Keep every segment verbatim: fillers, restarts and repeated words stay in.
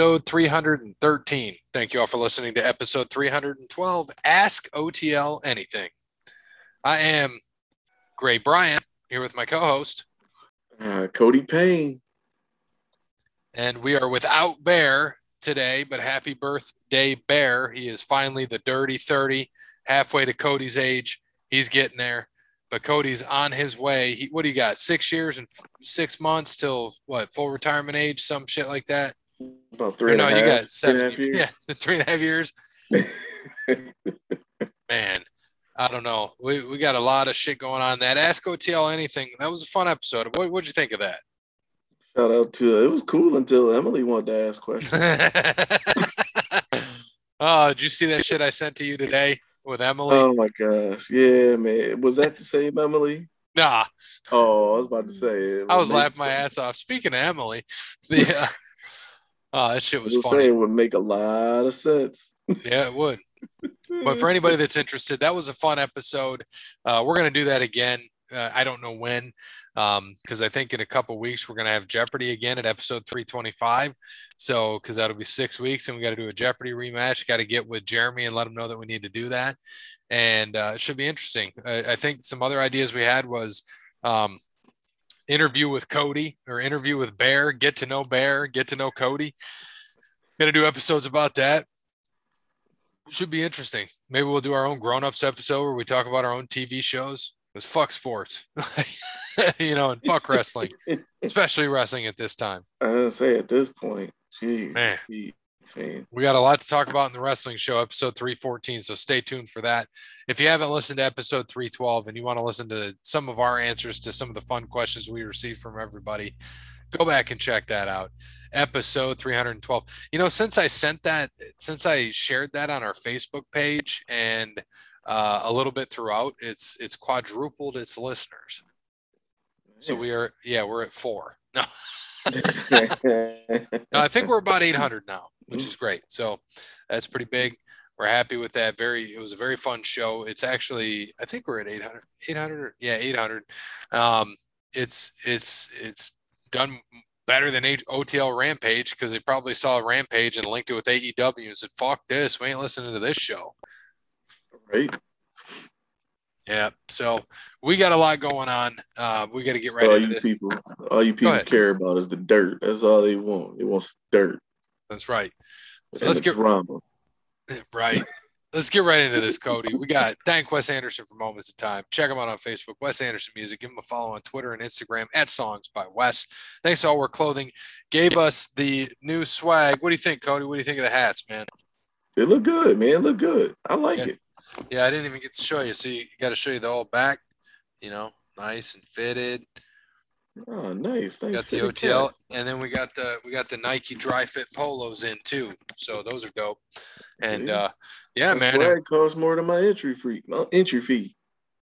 episode three hundred thirteen. Thank you all for listening to episode three hundred twelve, Ask O T L Anything. I am Gray Bryant, here with my co-host, uh, Cody Payne. And we are without Bear today, but happy birthday, Bear. He is finally the dirty thirty, halfway to Cody's age. He's getting there, but Cody's on his way. He, what do you got? Six years and f- six months till what? Full retirement age, some shit like that. About three. Or no, and you half, got seven. Three and a half years. Yeah, three and a half years. Man, I don't know. We we got a lot of shit going on. That Ask O T L Anything. That was a fun episode. What what'd you think of that? Shout out to, it was cool until Emily wanted to ask questions. Oh, did you see that shit I sent to you today with Emily? Oh my gosh. Yeah, man. Was that the same Emily? Nah. Oh, I was about to say. I was laughing my sense. ass off. Speaking of Emily, the, uh, oh, that shit was, was funny. It would make a lot of sense. Yeah, it would. But for anybody that's interested, that was a fun episode. Uh, we're going to do that again. Uh, I don't know when, um, because I think in a couple weeks we're going to have Jeopardy again at episode three twenty-five. So, because that'll be six weeks and we got to do a Jeopardy rematch. Got to get with Jeremy and let him know that we need to do that. And uh, it should be interesting. I, I think some other ideas we had was um, interview with Cody or interview with Bear, get to know Bear, get to know Cody. Going to do episodes about that. Should be interesting. Maybe we'll do our own grown-ups episode where we talk about our own T V shows. It was fuck sports, you know, and fuck wrestling, especially wrestling at this time. I didn't say at this point, geez, man. Geez, man, we got a lot to talk about in the wrestling show, episode three fourteen. So stay tuned for that. If you haven't listened to episode three twelve and you want to listen to some of our answers to some of the fun questions we received from everybody, go back and check that out. Episode three twelve. You know, since I sent that, since I shared that on our Facebook page and Uh, a little bit throughout, it's it's quadrupled its listeners. So we are, yeah, we're at four. No, no I think we're about eight hundred now, which is great. So that's pretty big. We're happy with that. Very, it was a very fun show. It's actually, I think we're at eight hundred, eight hundred, yeah, eight hundred. Um, it's it's it's done better than O T L Rampage because they probably saw Rampage and linked it with A E W and said, "Fuck this, we ain't listening to this show." Right. Yeah. So we got a lot going on. Uh, we got to get right all into you this. People, all you people care about is the dirt. That's all they want. They want dirt. That's right. So and let's get drama. Right. Let's get right into this, Cody. We got thank Wes Anderson for Moments of Time. Check him out on Facebook, Wes Anderson Music. Give him a follow on Twitter and Instagram at Songs by Wes. Thanks to All Wear Clothing. Gave us the new swag. What do you think, Cody? What do you think of the hats, man? They look good, man. Look good. I like yeah. it. Yeah, I didn't even get to show you. So you got to show you the all back, you know, nice and fitted. Oh, nice. nice got the O T L, place. And then we got the we got the Nike Dry Fit polos in too. So those are dope. And yeah, uh, yeah man, that costs more than my entry fee. My entry fee.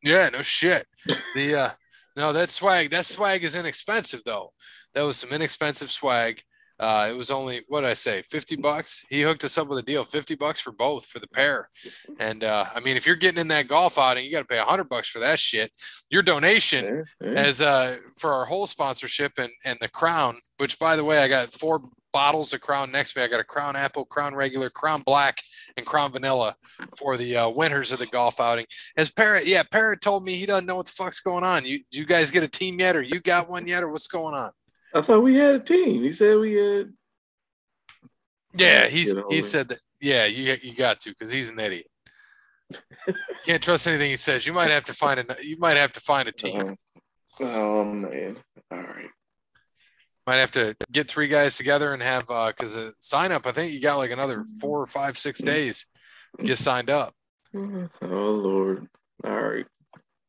Yeah, no shit. the uh, no, that swag. That swag is inexpensive though. That was some inexpensive swag. Uh, it was only, what did I say, fifty bucks? He hooked us up with a deal, fifty bucks for both, for the pair. And, uh, I mean, if you're getting in that golf outing, you got to pay one hundred bucks for that shit. Your donation there, there. as uh, for our whole sponsorship and, and the Crown, which, by the way, I got four bottles of Crown next to me. I got a Crown Apple, Crown Regular, Crown Black, and Crown Vanilla for the uh, winners of the golf outing. As Parrot, yeah, Parrot told me he doesn't know what the fuck's going on. You, do you guys get a team yet, or you got one yet, or what's going on? I thought we had a team. He said we had. Yeah, he he said that. Yeah, you you got to because he's an idiot. You can't trust anything he says. You might have to find a you might have to find a team. Oh, oh man! All right. Might have to get three guys together and have uh because a sign up. I think you got like another four or five six days to get signed up. Oh Lord! All right.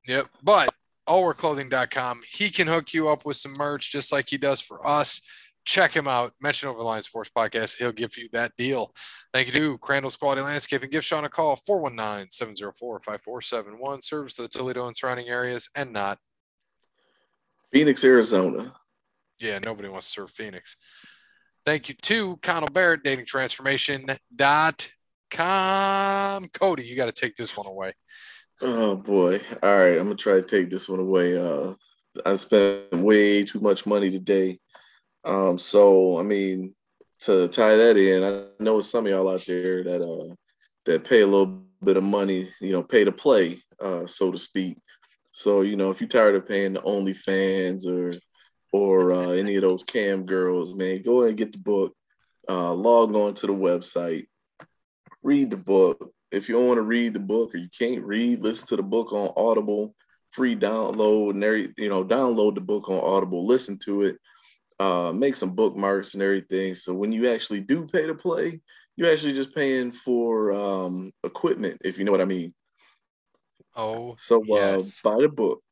Yep, but. all wear clothing dot com. He can hook you up with some merch just like he does for us. Check him out. Mention Overline Sports Podcast. He'll give you that deal. Thank you to Crandall's Quality Landscaping. Give Sean a call, four one nine, seven zero four, five four seven one. Serves the Toledo and surrounding areas and not Phoenix, Arizona. Yeah, nobody wants to serve Phoenix. Thank you to Connell Barrett, dating transformation dot com. Cody, you got to take this one away. Oh boy. All right. I'm gonna try to take this one away. Uh, I spent way too much money today. Um, so I mean, to tie that in, I know some of y'all out there that uh, that pay a little bit of money, you know, pay to play, uh, so to speak. So, you know, if you're tired of paying the OnlyFans or or uh, any of those cam girls, man, go ahead and get the book. Uh, log on to the website, read the book. If you don't want to read the book or you can't read, listen to the book on Audible, free download, and every, you know, download the book on Audible, listen to it, uh, make some bookmarks and everything. So when you actually do pay to play, you're actually just paying for um, equipment, if you know what I mean. Oh, so yes. uh, buy the book.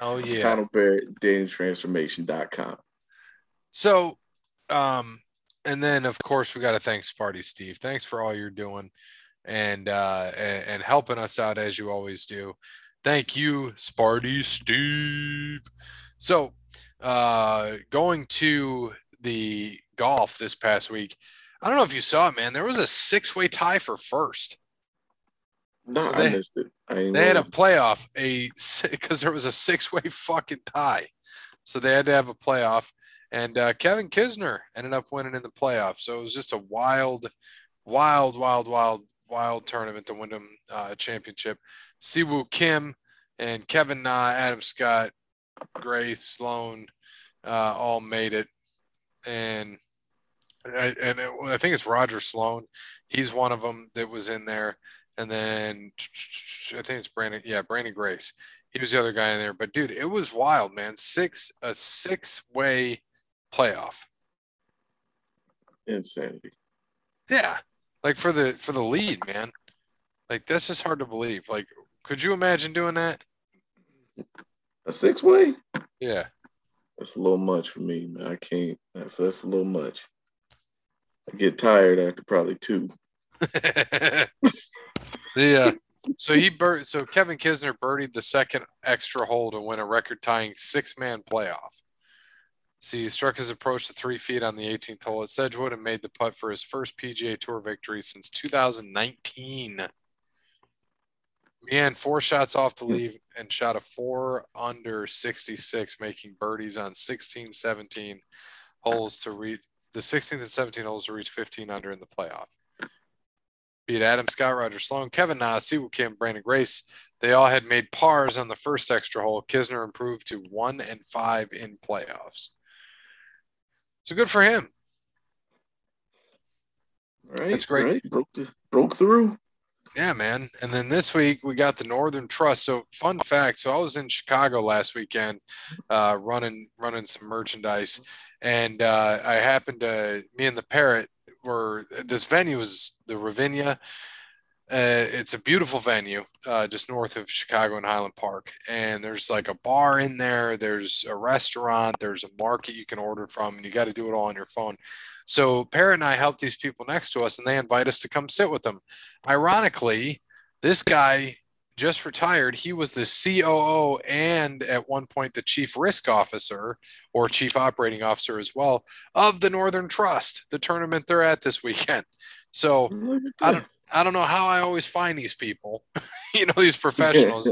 Oh, yeah. Connell Barrett, dating transformation dot com. So, um, and then, of course, we got to thank Sparty Steve. Thanks for all you're doing and, uh, and, and helping us out, as you always do. Thank you, Sparty Steve. So, uh, going to the golf this past week, I don't know if you saw it, man. There was a six-way tie for first. No, so they, I missed it. I they know. Had a playoff, a because there was a six-way fucking tie, so they had to have a playoff. And uh, Kevin Kisner ended up winning in the playoff. So it was just a wild, wild, wild, wild, wild tournament. The Wyndham uh, Championship. Si Woo Kim and Kevin Na, Adam Scott, Grace, Sloan, uh, all made it. And I, and it, I think it's Roger Sloan. He's one of them that was in there. And then I think it's Branden. Yeah, Branden Grace. He was the other guy in there. But, dude, it was wild, man. Six A six-way playoff. Insanity. Yeah. Like, for the for the lead, man. Like, that's just hard to believe. Like, could you imagine doing that? A six-way? Yeah. That's a little much for me, man. I can't. That's, that's a little much. I get tired after probably two. Yeah. So he bur- so Kevin Kisner birdied the second extra hole to win a record-tying six-man playoff. See, he struck his approach to three feet on the eighteenth hole at Sedgewood and made the putt for his first P G A Tour victory since two thousand nineteen. He had four shots off the lead and shot a four under sixty-six, making birdies on sixteen, seventeen holes to reach the sixteenth and seventeenth holes to reach fifteen under in the playoff. Beat Adam Scott, Roger Sloan, Kevin Na, Si Woo Kim, Branden Grace. They all had made pars on the first extra hole. Kisner improved to one and five in playoffs. So good for him. All right, that's great. All right. Broke, broke through. Yeah, man. And then this week we got the Northern Trust. So fun fact. So I was in Chicago last weekend, uh, running running some merchandise, and uh, I happened to me and the Parrot. Were this venue is the Ravinia. Uh, it's a beautiful venue, uh, just north of Chicago in Highland Park. And there's like a bar in there. There's a restaurant. There's a market you can order from, and you got to do it all on your phone. So Parrot and I helped these people next to us, and they invite us to come sit with them. Ironically, this guy just retired. He was the C O O and at one point the chief risk officer or chief operating officer as well of the Northern Trust, the tournament they're at this weekend. So I don't, I don't know how I always find these people, you know, these professionals.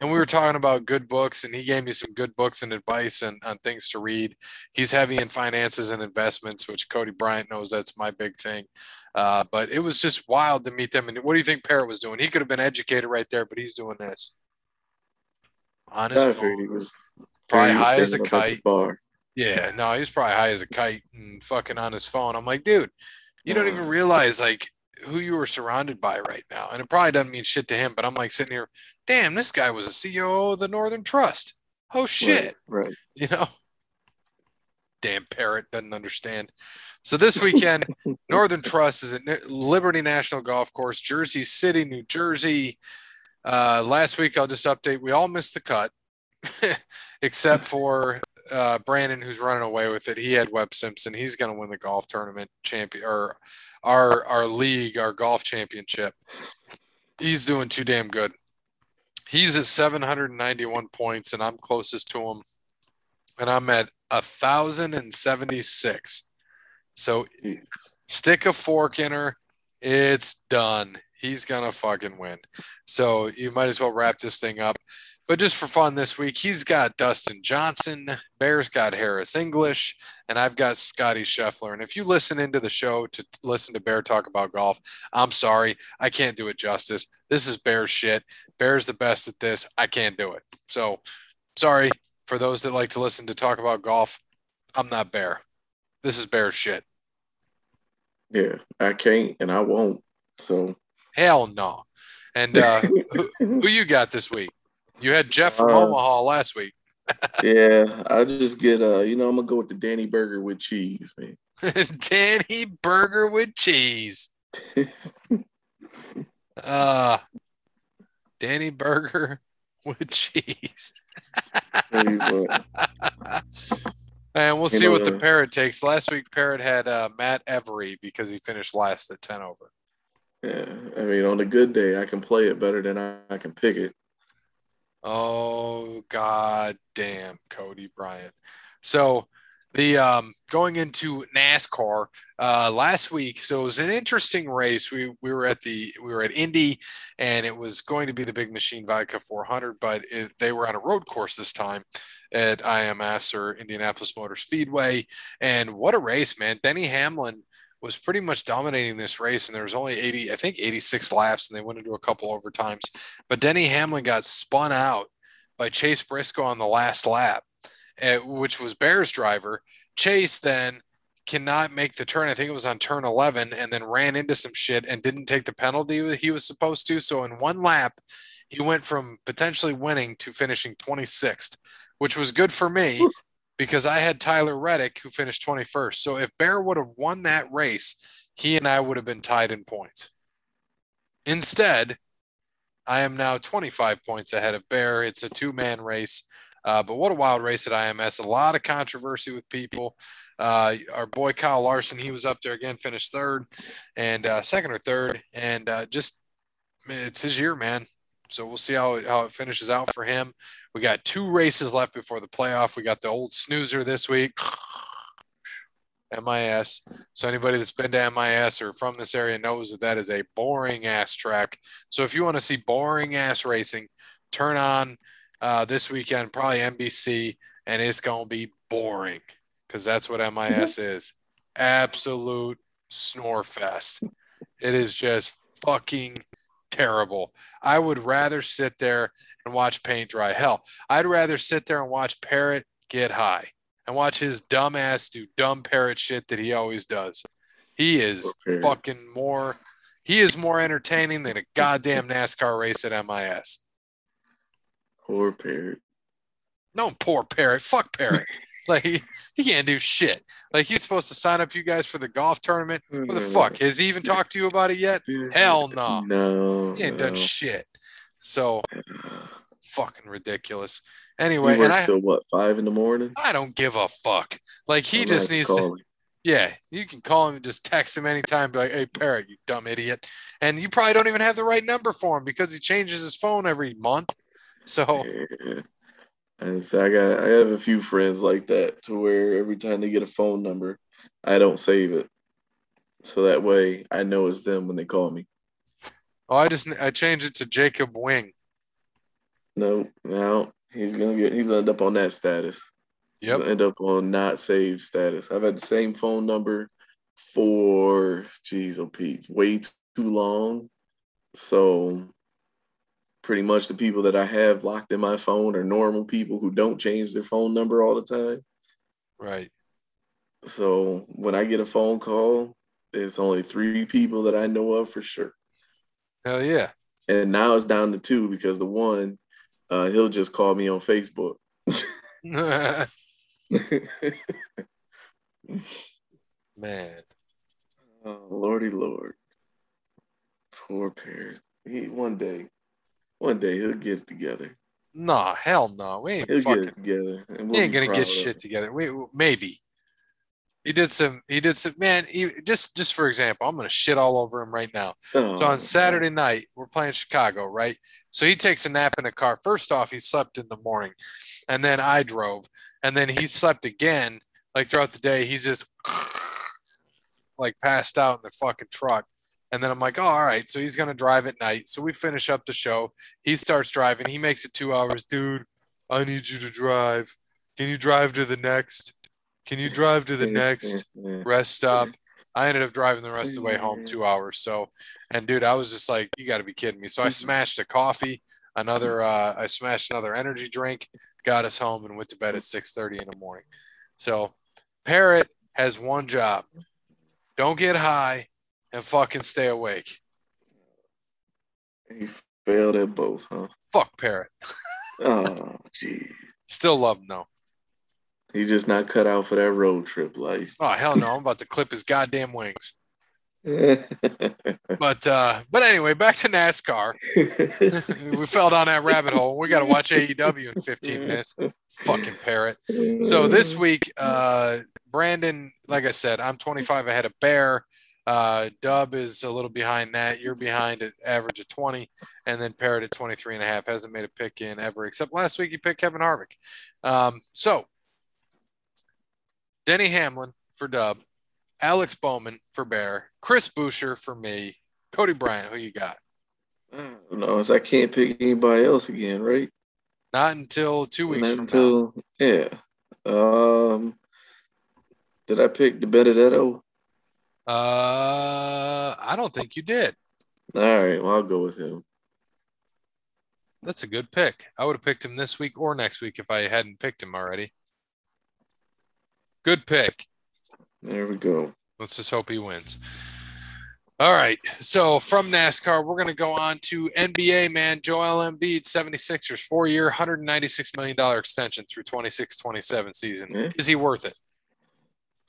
And we were talking about good books, and he gave me some good books and advice and on things to read. He's heavy in finances and investments, which Cody Bryant knows that's my big thing. Uh, but it was just wild to meet them. And what do you think Parrot was doing? He could have been educated right there, but he's doing this. Honestly, he was probably he was high as a kite. Yeah, no, he was probably high as a kite and fucking on his phone. I'm like, dude, you don't even realize like who you were surrounded by right now. And it probably doesn't mean shit to him, but I'm like sitting here, damn, this guy was a C E O of the Northern Trust. Oh shit. Right. Right. You know? Damn Parrot doesn't understand. So this weekend, Northern Trust is at Liberty National Golf Course, Jersey City, New Jersey. Uh, last week, I'll just update. We all missed the cut, except for uh, Branden, who's running away with it. He had Webb Simpson. He's going to win the golf tournament champion or our our league, our golf championship. He's doing too damn good. He's at seven hundred ninety-one points, and I'm closest to him, and I'm at one thousand seventy-six. So stick a fork in her. It's done. He's going to fucking win. So you might as well wrap this thing up. But just for fun this week, he's got Dustin Johnson, Bear's got Harris English, and I've got Scotty Scheffler. And if you listen into the show to listen to Bear talk about golf, I'm sorry, I can't do it justice. This is Bear's shit. Bear's the best at this. I can't do it. So sorry for those that like to listen to talk about golf. I'm not Bear. This is Bear's shit. Yeah, I can't and I won't. So hell no. And uh, who, who you got this week? You had Jeff from uh, Omaha last week. Yeah, I just get, uh, you know, I'm going to go with the Danny Burger with cheese, man. Danny Burger with cheese. uh, Danny Burger with cheese. And we'll see what the Parrot takes. Last week, Parrot had uh, Matt Every because he finished last at ten over. Yeah, I mean, on a good day, I can play it better than I, I can pick it. Oh, God damn, Cody Bryant. So the um, going into NASCAR uh, last week, so it was an interesting race. We we were at the we were at Indy, and it was going to be the Big Machine Vodka four hundred, but it, they were on a road course this time at I M S or Indianapolis Motor Speedway. And what a race, man. Denny Hamlin was pretty much dominating this race, and there was only eighty, I think eighty-six laps, and they went into a couple overtimes. But Denny Hamlin got spun out by Chase Briscoe on the last lap, which was Bear's driver. Chase then cannot make the turn. I think it was on turn eleven, and then ran into some shit and didn't take the penalty he was supposed to. So in one lap, he went from potentially winning to finishing twenty-sixth, which was good for me. Because I had Tyler Reddick, who finished twenty-first. So if Bear would have won that race, he and I would have been tied in points. Instead, I am now twenty-five points ahead of Bear. It's a two-man race. Uh, but what a wild race at I M S. A lot of controversy with people. Uh, our boy Kyle Larson, he was up there again, finished third and uh, second or third. And uh, just it's his year, man. So we'll see how, how it finishes out for him. We got two races left before the playoff. We got the old snoozer this week, M I S. So anybody that's been to M I S or from this area knows that that is a boring-ass track. So if you want to see boring-ass racing, turn on uh, this weekend, probably N B C, and it's going to be boring because that's what M I S is. Absolute snore fest. It is just fucking terrible. I would rather sit there and watch paint dry. Hell, I'd rather sit there and watch Parrot get high and watch his dumb ass do dumb Parrot shit that he always does. He is okay. fucking more, he is more entertaining than a goddamn NASCAR race at M I S. Poor Parrot. No, poor Parrot. Fuck Parrot. Like, he, he can't do shit. Like, he's supposed to sign up you guys for the golf tournament. What the fuck? Has he even talked to you about it yet? Hell no. No. He ain't no. done shit. So, fucking ridiculous. Anyway. And I, till what, five in the morning? I don't give a fuck. Like, he I'm just needs to. to yeah, you can call him and just text him anytime. Be like, hey, Parrot, you dumb idiot. And you probably don't even have the right number for him because he changes his phone every month. So. Yeah. And so I got, I have a few friends like that to where every time they get a phone number, I don't save it. So that way I know it's them when they call me. Oh, I just, I changed it to Jacob Wing. No, no, he's going to get, he's going to end up on that status. Yep. He'll end up on not saved status. I've had the same phone number for, geez, oh, Pete, way too long. So pretty much the people that I have locked in my phone are normal people who don't change their phone number all the time. Right. So when I get a phone call, it's only three people that I know of for sure. Hell yeah. And now it's down to two because the one, uh, he'll just call me on Facebook. Man. Oh, Lordy Lord. Poor Parrot. He, one day. One day he'll get it together. Nah, hell no. We ain't he'll fucking get it together. And we'll he ain't gonna get shit together. We maybe he did some. He did some. Man, he, just just for example, I'm gonna shit all over him right now. Oh, so on Saturday man. night we're playing Chicago, right? So he takes a nap in a car. First off, he slept in the morning, and then I drove, and then he slept again. Like throughout the day, he's just like passed out in the fucking truck. And then I'm like, oh, all right. So he's going to drive at night. So we finish up the show. He starts driving. He makes it two hours. Dude, I need you to drive. Can you drive to the next? Can you drive to the next rest stop? I ended up driving the rest of the way home, two hours. So, and dude, I was just like, you got to be kidding me. So I smashed a coffee, another, uh, I smashed another energy drink, got us home and went to bed at six thirty in the morning. So Parrot has one job. Don't get high. And fucking stay awake. He failed at both, huh? Fuck Parrot. Oh, geez. Still love him, though. He's just not cut out for that road trip life. Oh, hell no. I'm about to clip his goddamn wings. but uh, but anyway, back to NASCAR. We fell down that rabbit hole. We got to watch A E W in fifteen minutes. Fucking Parrot. So this week, uh, Branden, like I said, I'm twenty-five ahead of Bear. Uh, Dub is a little behind that. You're behind at average of twenty, and then Parrot at twenty-three and a half. Hasn't made a pick in ever, except last week he picked Kevin Harvick. Um, so Denny Hamlin for Dub, Alex Bowman for Bear, Chris Buescher for me, Cody Bryant. Who you got? No, I can't pick anybody else again, right? Not until two weeks Not from until, now. Yeah. Um, did I pick the Benedetto? Uh, I don't think you did. All right, well, I'll go with him. That's a good pick. I would have picked him this week or next week if I hadn't picked him already. Good pick. There we go. Let's just hope he wins. All right, so from NASCAR, we're going to go on to N B A, man. Joel Embiid, seventy-sixers, four-year, one hundred ninety-six million dollars extension through twenty-six twenty-seven season. Yeah. Is he worth it?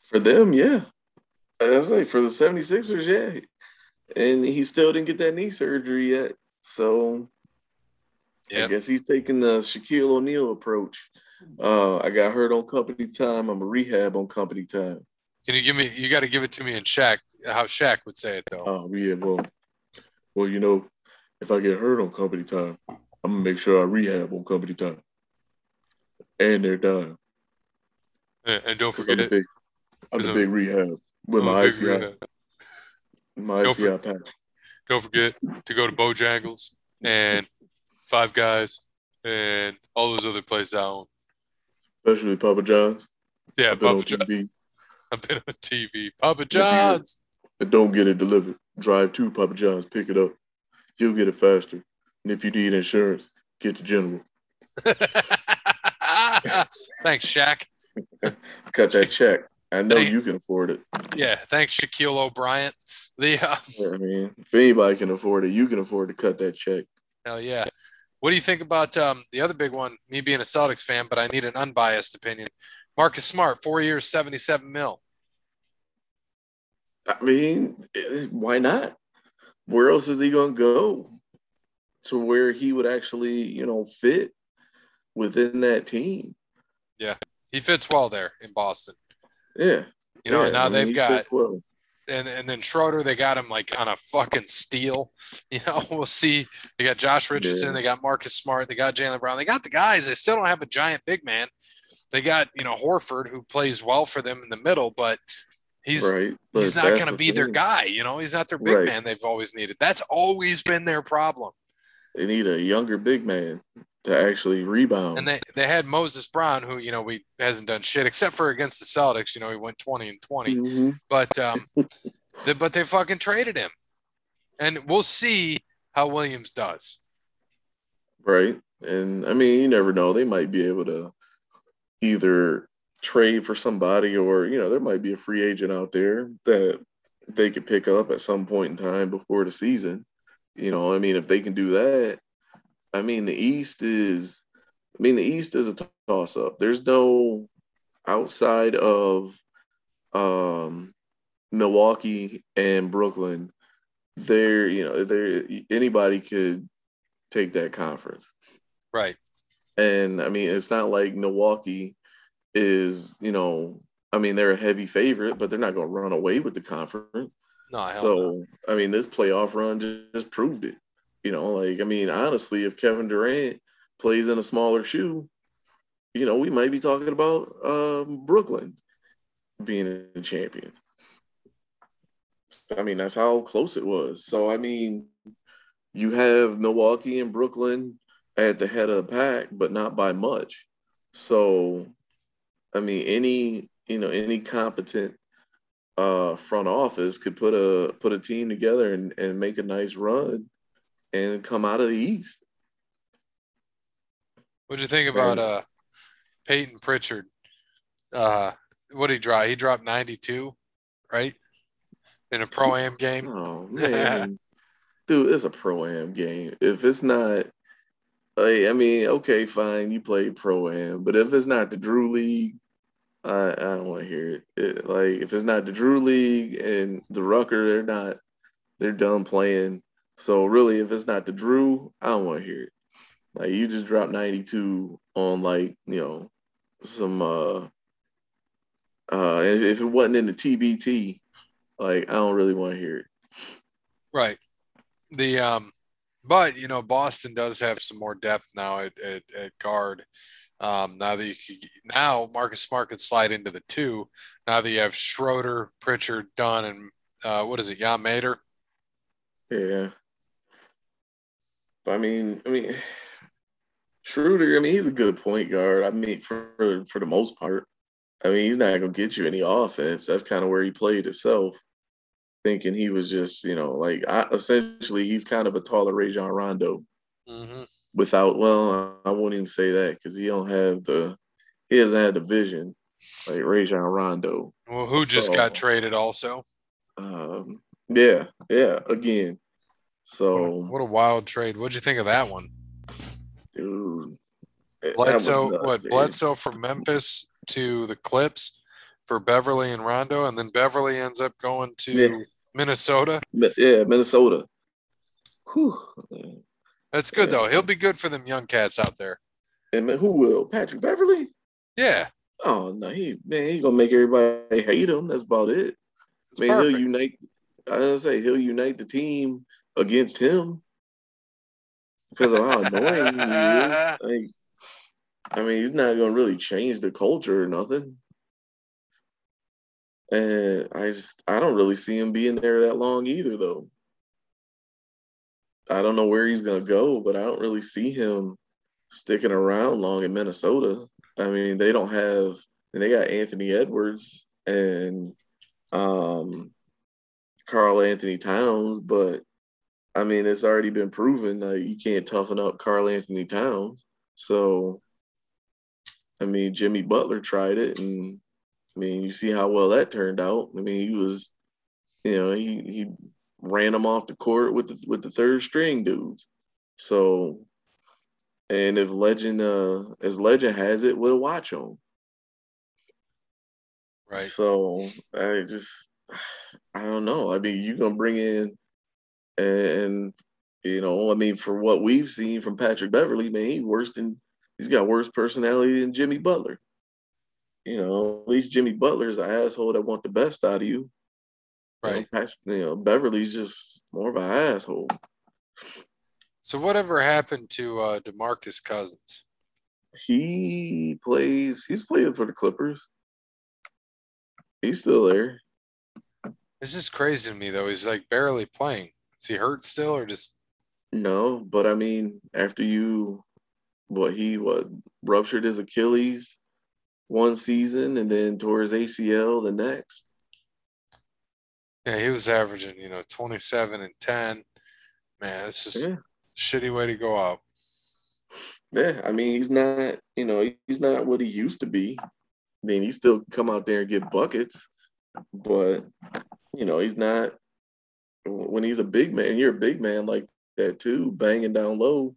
For them, yeah. That's like for the seventy-sixers, yeah. And he still didn't get that knee surgery yet. So yep. I guess he's taking the Shaquille O'Neal approach. Uh, I got hurt on company time. I'm a rehab on company time. Can you give me, you got to give it to me in Shaq, how Shaq would say it, though. Oh, yeah. Well, well, you know, if I get hurt on company time, I'm going to make sure I rehab on company time. And they're done. And, and don't forget I'm it. Big, I'm a big I'm... rehab. With my I C I, my don't, I C I for, pack. Don't forget to go to Bojangles and Five Guys and all those other places I own. Especially Papa John's. Yeah, I've Papa John's. I've been on T V. Papa John's. And don't get it delivered. Drive to Papa John's. Pick it up. You'll get it faster. And if you need insurance, get to General. Thanks, Shaq. Cut that check. I know hey, you can afford it. Yeah, thanks, Shaquille O'Brien. The uh, yeah, I mean, if anybody can afford it, you can afford to cut that check. Hell yeah! What do you think about um, the other big one? Me being a Celtics fan, but I need an unbiased opinion. Marcus Smart, four years, seventy-seven mil. I mean, why not? Where else is he going to go to where he would actually, you know, fit within that team? Yeah, he fits well there in Boston. Yeah. You know, yeah, now I mean, they've got well. and and then Schroeder, they got him like on a fucking steal. You know, we'll see. They got Josh Richardson, yeah. They got Marcus Smart, they got Jaylen Brown, they got the guys. They still don't have a giant big man. They got, you know, Horford, who plays well for them in the middle, but he's right. But he's not gonna the be thing. Their guy, you know, he's not their big right. man they've always needed. That's always been their problem. They need a younger big man to actually rebound. And they, they had Moses Brown, who, you know, we hasn't done shit except for against the Celtics. You know, he went twenty and twenty, mm-hmm. but, um, the, but they fucking traded him, and we'll see how Williams does. Right. And I mean, you never know. They might be able to either trade for somebody or, you know, there might be a free agent out there that they could pick up at some point in time before the season. You know, I mean, if they can do that, I mean, the East is – I mean, the East is a toss-up. There's no – outside of um, Milwaukee and Brooklyn, there – you know, there anybody could take that conference. Right. And, I mean, it's not like Milwaukee is, you know – I mean, they're a heavy favorite, but they're not going to run away with the conference. No, So, no. I mean, this playoff run just, just proved it. You know, like, I mean, honestly, if Kevin Durant plays in a smaller shoe, you know, we might be talking about um, Brooklyn being the champions. I mean, that's how close it was. So, I mean, you have Milwaukee and Brooklyn at the head of the pack, but not by much. So, I mean, any, you know, any competent uh, front office could put a put a team together and, and make a nice run and come out of the East. What'd you think about uh, Peyton Pritchard? Uh, what did he drop? He dropped ninety-two, right? In a pro-am game? Oh, man. Dude, it's a pro-am game. If it's not, like, I mean, okay, fine, you play pro-am, but if it's not the Drew League, I, I don't want to hear it. it. Like, if it's not the Drew League and the Rucker, they're not, they're done playing. So, really, if it's not the Drew, I don't want to hear it. Like, you just dropped ninety-two on, like, you know, some, uh, uh, if it wasn't in the T B T, like, I don't really want to hear it. Right. The, um, but, you know, Boston does have some more depth now at, at, at guard. Um, now that you could, now Marcus Smart could slide into the two. Now that you have Schroeder, Pritchard, Dunn, and, uh, what is it, Jan Mater? Yeah. I mean, I mean, Schroeder, I mean, he's a good point guard. I mean, for for the most part, I mean, he's not going to get you any offense. That's kind of where he played himself, thinking he was just, you know, like, I, essentially he's kind of a taller Rajon Rondo mm-hmm. without, well, I, I wouldn't even say that because he don't have the, he doesn't have the vision like Rajon Rondo. Well, who just so, got traded also. Um, yeah, yeah, again. So what a, what a wild trade. What'd you think of that one? Dude. Bledsoe, nuts, what, dude. Bledsoe from Memphis to the Clips for Beverley and Rondo, and then Beverley ends up going to yeah. Minnesota. Yeah, Minnesota. Whew. That's good, yeah. though. He'll be good for them young cats out there. And who will? Patrick Beverley? Yeah. Oh, no. He, man, he's going to make everybody hate him. That's about it. That's man, perfect. He'll unite. I was going to say, he'll unite the team against him because of how annoying he is. Like, I mean, he's not going to really change the culture or nothing. And I just, I don't really see him being there that long either, though. I don't know where he's going to go, but I don't really see him sticking around long in Minnesota. I mean, they don't have, and they got Anthony Edwards and um, Karl Anthony Towns, but I mean, it's already been proven that you can't toughen up Karl Anthony Towns. So, I mean, Jimmy Butler tried it, and, I mean, you see how well that turned out. I mean, he was, you know, he, he ran him off the court with the, with the third-string dudes. So, and if legend, uh, as legend has it, we'll watch him. Right. So, I just, I don't know. I mean, you're going to bring in, and, you know, I mean, for what we've seen from Patrick Beverley, man, he's worse than he's got worse personality than Jimmy Butler. You know, at least Jimmy Butler's an asshole that wants the best out of you. Right. You know, Patrick, you know, Beverly's just more of an asshole. So whatever happened to uh, DeMarcus Cousins? He plays – he's playing for the Clippers. He's still there. This is crazy to me, though. He's, like, barely playing. Is he hurt still or just no? But I mean, after you, what he what ruptured his Achilles one season and then tore his A C L the next. Yeah, he was averaging, you know, twenty-seven and ten. Man, it's just yeah. a shitty way to go out. Yeah, I mean, he's not, you know, he's not what he used to be. I mean, he still come out there and get buckets, but you know, he's not. When he's a big man, you're a big man like that too, banging down low,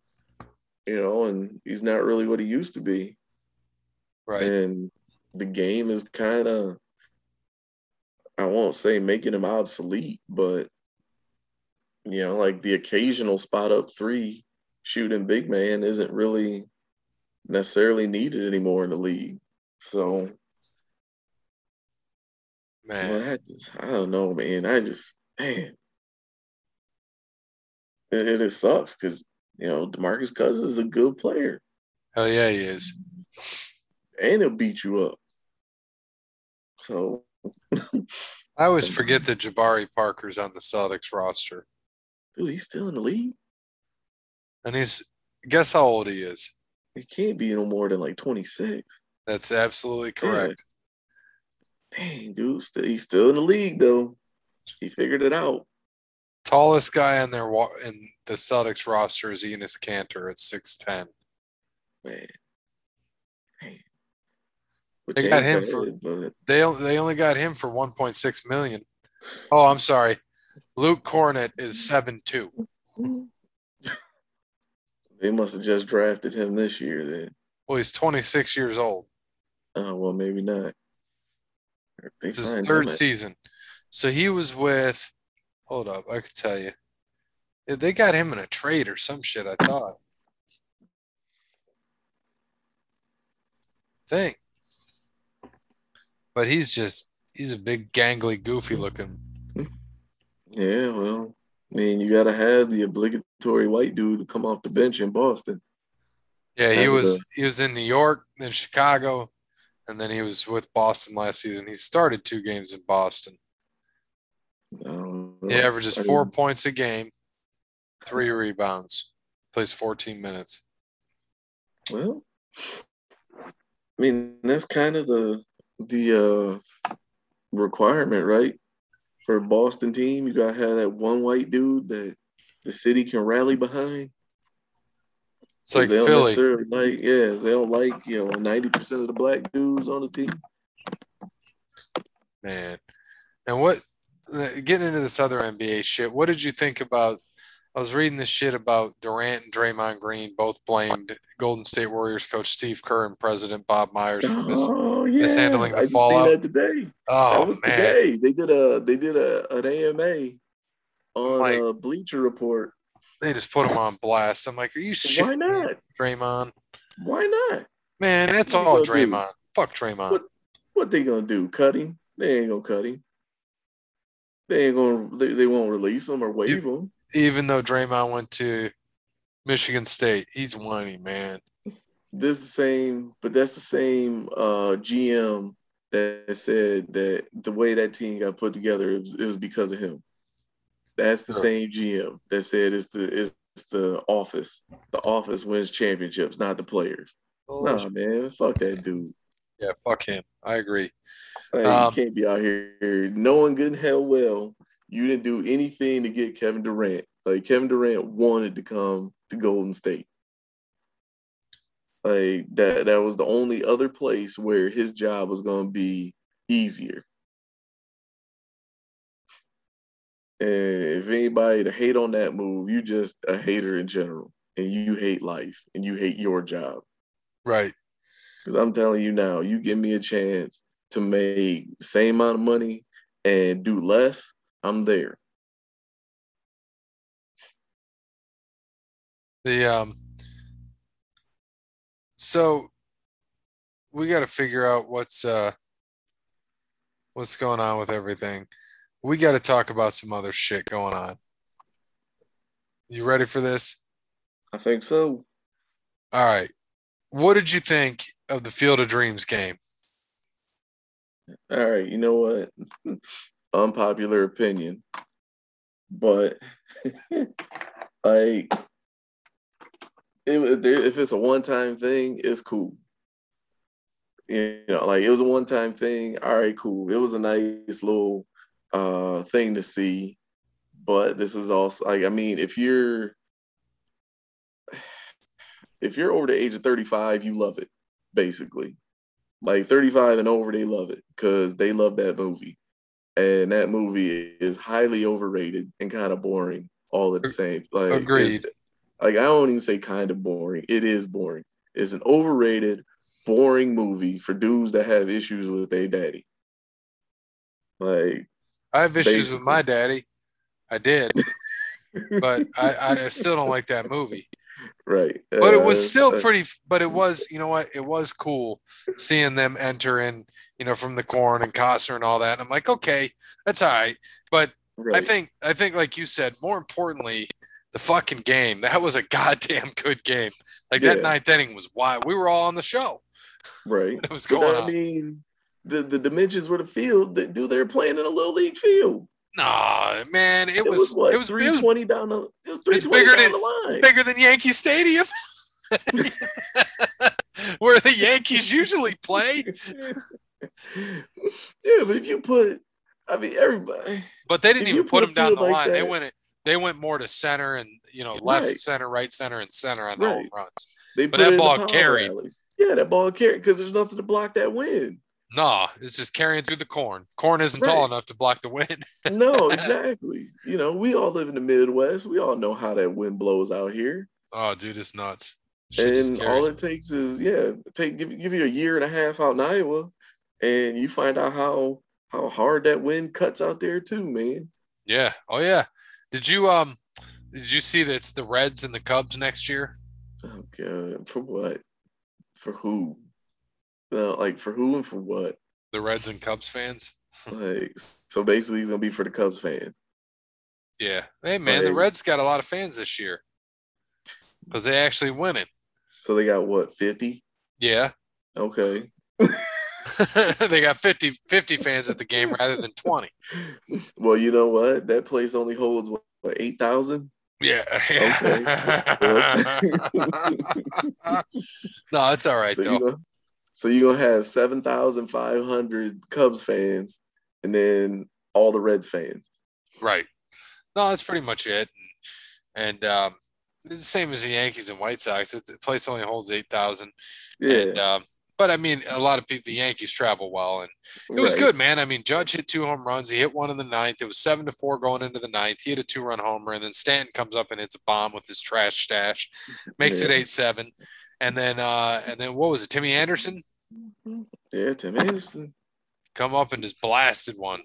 you know, and he's not really what he used to be. Right. And the game is kind of, I won't say making him obsolete, but, you know, like the occasional spot up three shooting big man isn't really necessarily needed anymore in the league. So, man, well, I, just, I don't know, man. I just, man. It, it sucks because, you know, DeMarcus Cousins is a good player. Hell yeah, he is. And he'll beat you up. So. I always forget that Jabari Parker's on the Celtics roster. Dude, he's still in the league? And he's – guess how old he is. He can't be no more than like twenty-six. That's absolutely correct. Yeah. Dang, dude. Still, he's still in the league, though. He figured it out. Tallest guy in, their, in the Celtics roster is Enes Kanter at six ten. Man. Man. They got him for but... they they only got him for one point six million. Oh, I'm sorry. Luke Cornett is seven two. They must have just drafted him this year then. Well, he's twenty-six years old. Oh, well, maybe not. It's his third season. So he was with hold up, I could tell you. They got him in a trade or some shit, I thought. Thing. But he's just, he's a big, gangly, goofy looking. Yeah, well, I mean, you got to have the obligatory white dude to come off the bench in Boston. Yeah, he and, was uh, he was in New York, then Chicago, and then he was with Boston last season. He started two games in Boston. Um, he averages four points a game, three rebounds, plays fourteen minutes. Well, I mean, that's kind of the... The uh, requirement, right, for a Boston team, you got to have that one white dude that the city can rally behind. It's like they Philly. Don't like, yeah, they don't like, you know, ninety percent of the black dudes on the team. Man. And what – getting into this other N B A shit, what did you think about – I was reading this shit about Durant and Draymond Green both blamed Golden State Warriors coach Steve Kerr and President Bob Myers for this. Oh. Yeah, mishandling the I just fallout. Seen that today. Oh, that was man. Today. They did a they did a an A M A on like, a Bleacher Report. They just put him on blast. I'm like, are you shitting Why not, Draymond? Why not, man? That's what all Draymond. Do? Fuck Draymond. What, what they gonna do? Cut him? They ain't gonna cut him. They ain't gonna. They, they won't release him or waive you, him. Even though Draymond went to Michigan State, he's whiny, man. This is the same, but that's the same uh, G M that said that the way that team got put together, it was, it was because of him. That's the sure. same G M that said it's the it's the office. The office wins championships, not the players. Oh, nah, man, fuck that dude. Yeah, fuck him. I agree. Like, um, you can't be out here knowing good and hell well you didn't do anything to get Kevin Durant. Like Kevin Durant wanted to come to Golden State. Like that, that was the only other place where his job was going to be easier. And if anybody to hate on that move, you just a hater in general, and you hate life, and you hate your job. Right. Because I'm telling you now, you give me a chance to make the same amount of money and do less, I'm there. The um. So we got to figure out what's uh, what's going on with everything. We got to talk about some other shit going on. You ready for this? I think so. All right. What did you think of the Field of Dreams game? All right. You know what? Unpopular opinion. But, like... It, if it's a one-time thing, it's cool. You know, like it was a one-time thing. All right, cool. It was a nice little uh, thing to see. But this is also, like, I mean, if you're if you're over the age of thirty-five, you love it, basically. Like thirty-five and over, they love it because they love that movie, and that movie is highly overrated and kind of boring all at the same. Like, agreed. Like, I don't even say kind of boring. It is boring. It's an overrated, boring movie for dudes that have issues with their daddy. Like, I have issues basically. With my daddy. I did. But I, I still don't like that movie. Right. But it was still pretty, but it was, you know what? It was cool seeing them enter in, you know, from the corn and Costner and all that. And I'm like, okay, that's all right. But right. I think, I think, like you said, more importantly, the fucking game. That was a goddamn good game. Like, yeah. That ninth inning was wild. We were all on the show. Right. It was going on. I mean, the, the dimensions were the field that do their playing in a little league field. Nah, man, it, it was, was what, it was three twenty down the, it was three twenty down than, the line. Bigger than Yankee Stadium, where the Yankees usually play. Yeah, but if you put, I mean, everybody. But they didn't even put, put them down the like line. That, they went They went more to center and, you know, left, right. center, right, center, and center on right. all fronts. They but that ball carried. Alley. Yeah, that ball carried because there's nothing to block that wind. No, it's just carrying through the corn. Corn isn't right. tall enough to block the wind. No, exactly. You know, we all live in the Midwest. We all know how that wind blows out here. Oh, dude, it's nuts. Shit and all it me. takes is, yeah, take give, give you a year and a half out in Iowa, and you find out how how hard that wind cuts out there too, man. Yeah. Oh, yeah. Did you um, did you see that it's the Reds and the Cubs next year? Oh, God. For what? For who? No, like, for who and for what? The Reds and Cubs fans. Like, so basically, he's going to be for the Cubs fan. Yeah. Hey, man, like, the Reds got a lot of fans this year because they actually win it. So they got, what, fifty? Yeah. Okay. They got fifty, fifty fans at the game rather than twenty. Well, you know what? That place only holds, what, eight thousand? Yeah. yeah. Okay. No, it's all right, so though. You know, So you're going to have seven thousand five hundred Cubs fans and then all the Reds fans. Right. No, that's pretty much it. And, and um, it's the same as the Yankees and White Sox. It, the place only holds eight thousand. Yeah. And, um, but, I mean, a lot of people, the Yankees travel well. And it was right. good, man. I mean, Judge hit two home runs. He hit one in the ninth. It was seven to four going into the ninth. He hit a two-run homer. And then Stanton comes up and hits a bomb with his trash stash. Makes yeah. it eight seven. And then, uh, and then what was it, Timmy Anderson? Yeah, Timmy Anderson. Come up and just blasted one.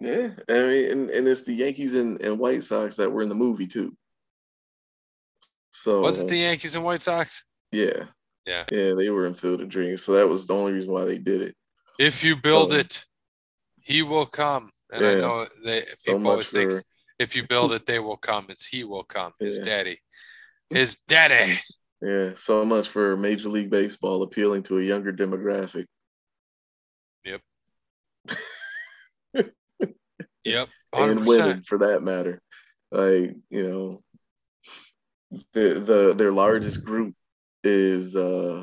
Yeah, I mean, and, and it's the Yankees and, and White Sox that were in the movie, too. So was it the Yankees and White Sox? Yeah. Yeah. Yeah, they were in Field of Dreams, so that was the only reason why they did it. If you build so, it, he will come. And yeah, I know they, so people always for... think, if you build it, they will come. It's he will come. His yeah. daddy. His daddy. Yeah, so much for Major League Baseball appealing to a younger demographic. Yep. Yep. one hundred percent. And women, for that matter. Like, you know, the the their largest group is uh,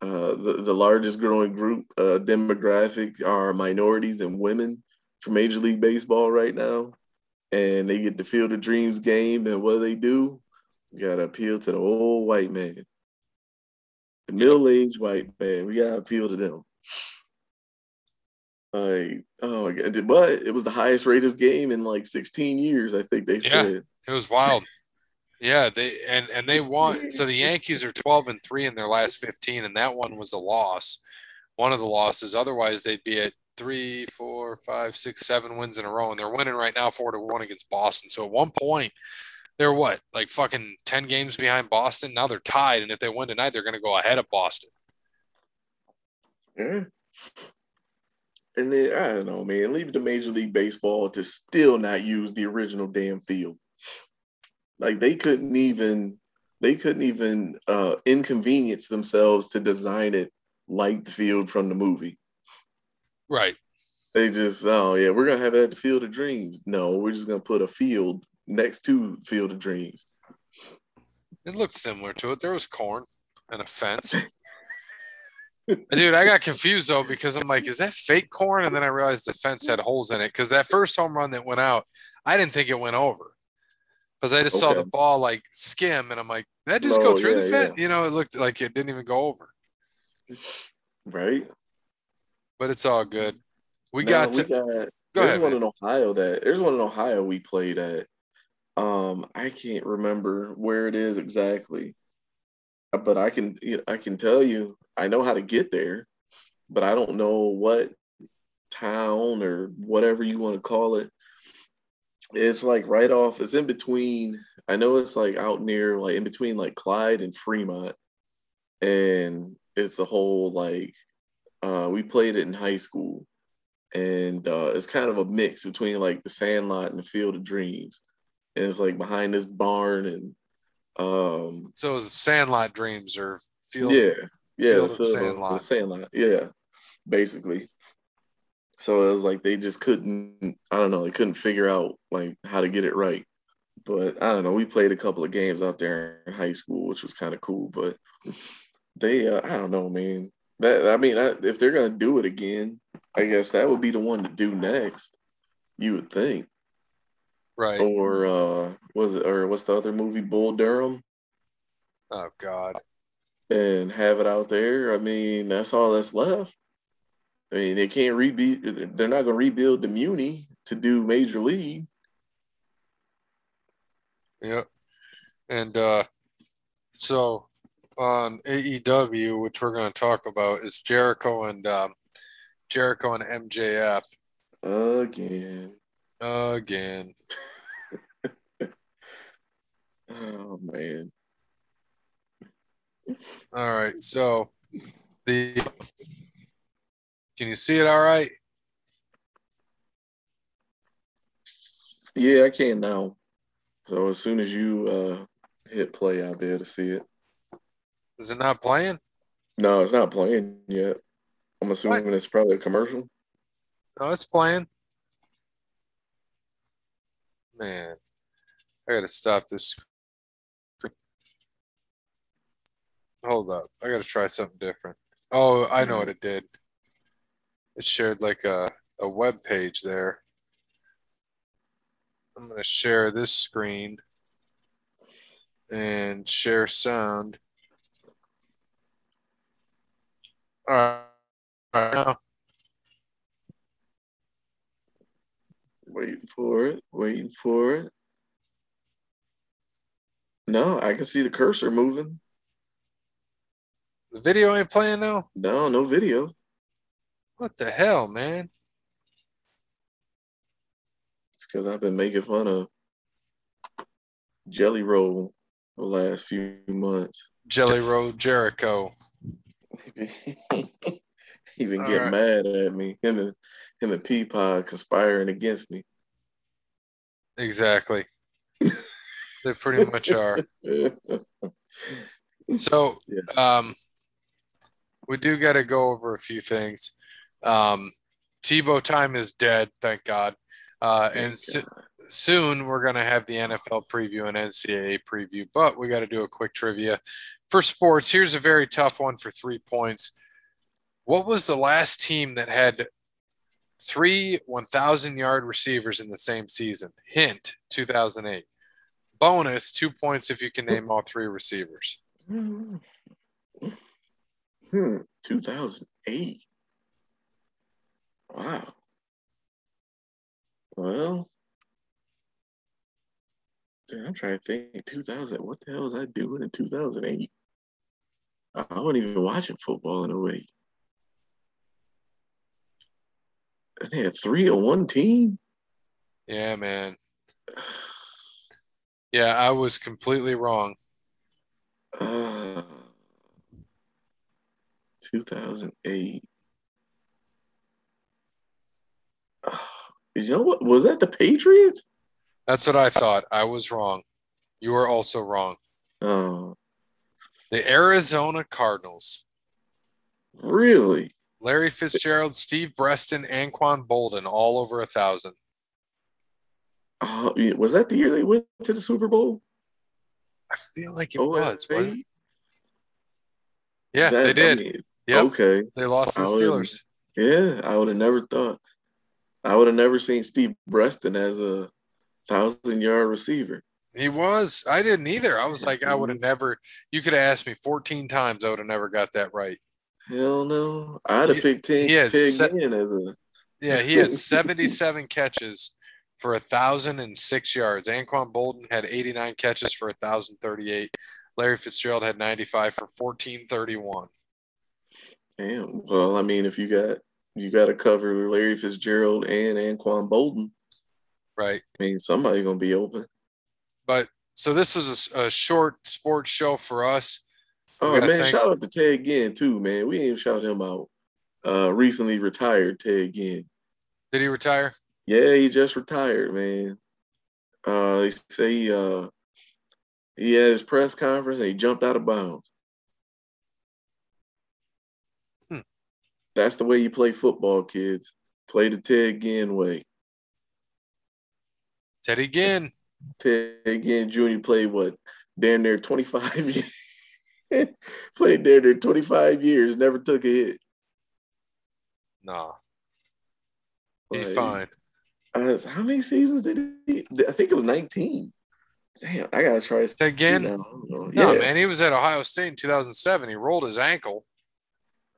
uh, the, the largest growing group uh, demographic are minorities and women for Major League Baseball right now. And they get the Field of Dreams game, and what do they do? We got to appeal to the old white man, the middle-aged white man. We got to appeal to them. Like, oh, but it was the highest-rated game in like sixteen years, I think they said. Yeah, it was wild. Yeah, they and, and they won. So the Yankees are twelve and three in their last fifteen, and that one was a loss, one of the losses. Otherwise, they'd be at three, four, five, six, seven wins in a row, and they're winning right now four to one against Boston. So at one point, they're what, like fucking ten games behind Boston? Now they're tied, and if they win tonight, they're going to go ahead of Boston. Yeah. And then, I don't know, man, leave the Major League Baseball to still not use the original damn field. Like, they couldn't even, they couldn't even uh, inconvenience themselves to design it like the field from the movie. Right. They just, oh, yeah, we're going to have that at the Field of Dreams. No, we're just going to put a field next to Field of Dreams. It looked similar to it. There was corn and a fence. Dude, I got confused, though, because I'm like, is that fake corn? And then I realized the fence had holes in it because that first home run that went out, I didn't think it went over because I just okay. saw the ball, like, skim, and I'm like, did that just oh, go through yeah, the fence? Yeah. You know, it looked like it didn't even go over. Right. But it's all good. We no, got to we got, go there's ahead, one man. in Ohio that there's one in Ohio we played at. Um, I can't remember where it is exactly, but I can I can tell you I know how to get there, but I don't know what town or whatever you want to call it. It's like right off. It's in between. I know it's like out near like in between like Clyde and Fremont, and it's a whole like uh, we played it in high school, and uh, it's kind of a mix between like the Sandlot and the Field of Dreams. And it's like behind this barn and um so it was Sandlot Dreams or Field yeah yeah Field so of Sandlot. Sandlot yeah basically. So it was like they just couldn't, I don't know, they couldn't figure out like how to get it right. But I don't know, we played a couple of games out there in high school, which was kind of cool. But they, uh, I don't know, man. That I mean, I, if they're going to do it again, I guess that would be the one to do next, you would think. Right. Or uh, was it, or what's the other movie, Bull Durham? Oh, God. And have it out there. I mean, that's all that's left. I mean, they can't rebuild. They're not going to rebuild the Muni to do Major League. Yeah. And uh, so on A E W, which we're going to talk about, is Jericho and um, Jericho and M J F. Again. Again. Oh, man. All right. So the... Can you see it all right? Yeah, I can now. So as soon as you uh, hit play, I'll be able to see it. Is it not playing? No, it's not playing yet. I'm assuming what? It's probably a commercial. No, it's playing. Man, I got to stop this. Hold up. I got to try something different. Oh, I know what it did. It shared like a, a web page there. I'm going to share this screen and share sound. All right. All right. Waiting for it. Waiting for it. No, I can see the cursor moving. The video ain't playing now? No, no video. What the hell, man? It's because I've been making fun of Jelly Roll the last few months. Jelly Roll Jericho. He been getting right. mad at me. Him and him and Peapod conspiring against me. Exactly. They pretty much are. So, yeah. um, we do got to go over a few things. Um, Tebow time is dead, thank God. Uh, thank and so- God. Soon we're going to have the N F L preview and N C double A preview, but we got to do a quick trivia for sports. Here's a very tough one for three points. What was the last team that had three one thousand yard receivers in the same season? Hint, two thousand eight. Bonus, two points if you can name all three receivers. Hmm, two thousand eight. Wow. Well, I'm trying to think. two thousand, what the hell was I doing in two thousand eight? I wasn't even watching football in a way. And they had three on one team? Yeah, man. Yeah, I was completely wrong. Uh, two thousand eight. You know what? Was that the Patriots? That's what I thought. I was wrong. You were also wrong. Oh. The Arizona Cardinals. Really? Larry Fitzgerald, Steve Breston, Anquan Bolden, all over a thousand. Uh, was that the year they went to the Super Bowl? I feel like it was. Yeah, that, they did. I mean, yep. Okay. They lost to the Steelers. Yeah, I would have never thought. I would have never seen Steve Breston as a thousand-yard receiver. He was. I didn't either. I was like, I would have never – you could have asked me fourteen times. I would have never got that right. Hell no. I would have picked ten, he had ten se- in as a – Yeah, he had seventy-seven catches for one thousand six yards. Anquan Bolden had eighty-nine catches for one thousand thirty-eight. Larry Fitzgerald had ninety-five for one thousand four hundred thirty-one. Damn. Well, I mean, if you got – You got to cover Larry Fitzgerald and Anquan Bolden. Right. I mean, somebody's going to be open. But so this was a, a short sports show for us. We oh, man, thank- shout out to Ted Ginn, too, man. We didn't shout him out. Uh, recently retired Ted Ginn. Did he retire? Yeah, he just retired, man. Uh, they say he, uh, he had his press conference and he jumped out of bounds. That's the way you play football, kids. Play the Ted Ginn way. Teddy Ginn. Ted Ginn Junior played what? Damn near twenty-five years. Played there there twenty-five years, never took a hit. Nah. He's like, fine. Uh, how many seasons did he? I think it was nineteen. Damn, I gotta try to again. No, yeah. man, he was at Ohio State in two thousand seven. He rolled his ankle.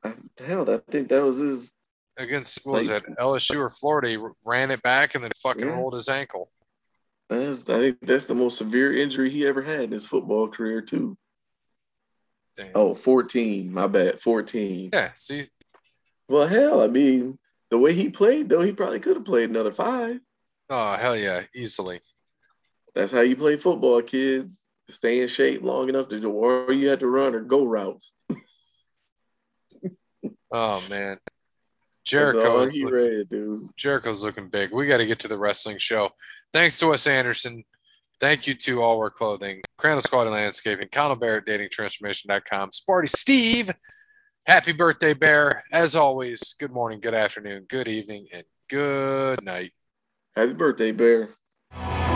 Uh, hell, I think that was his against what was like, that L S U or Florida. He ran it back and then fucking yeah. rolled his ankle. That's, I think that's the most severe injury he ever had in his football career too. Damn. Oh, fourteen. My bad, fourteen. Yeah. See. Well, hell, I mean, the way he played though, he probably could have played another five. Oh hell yeah, easily. That's how you play football, kids. Stay in shape long enough to do or you had to run or go routes. Oh, man. Jericho is looking, read, dude. Jericho's looking big. We got to get to the wrestling show. Thanks to Wes Anderson. Thank you to All Wear Clothing, Crandall's Quality Landscaping, Connell Barrett, dating transformation dot com, Sparty Steve. Happy birthday, Bear. As always, good morning, good afternoon, good evening, and good night. Happy birthday, Bear.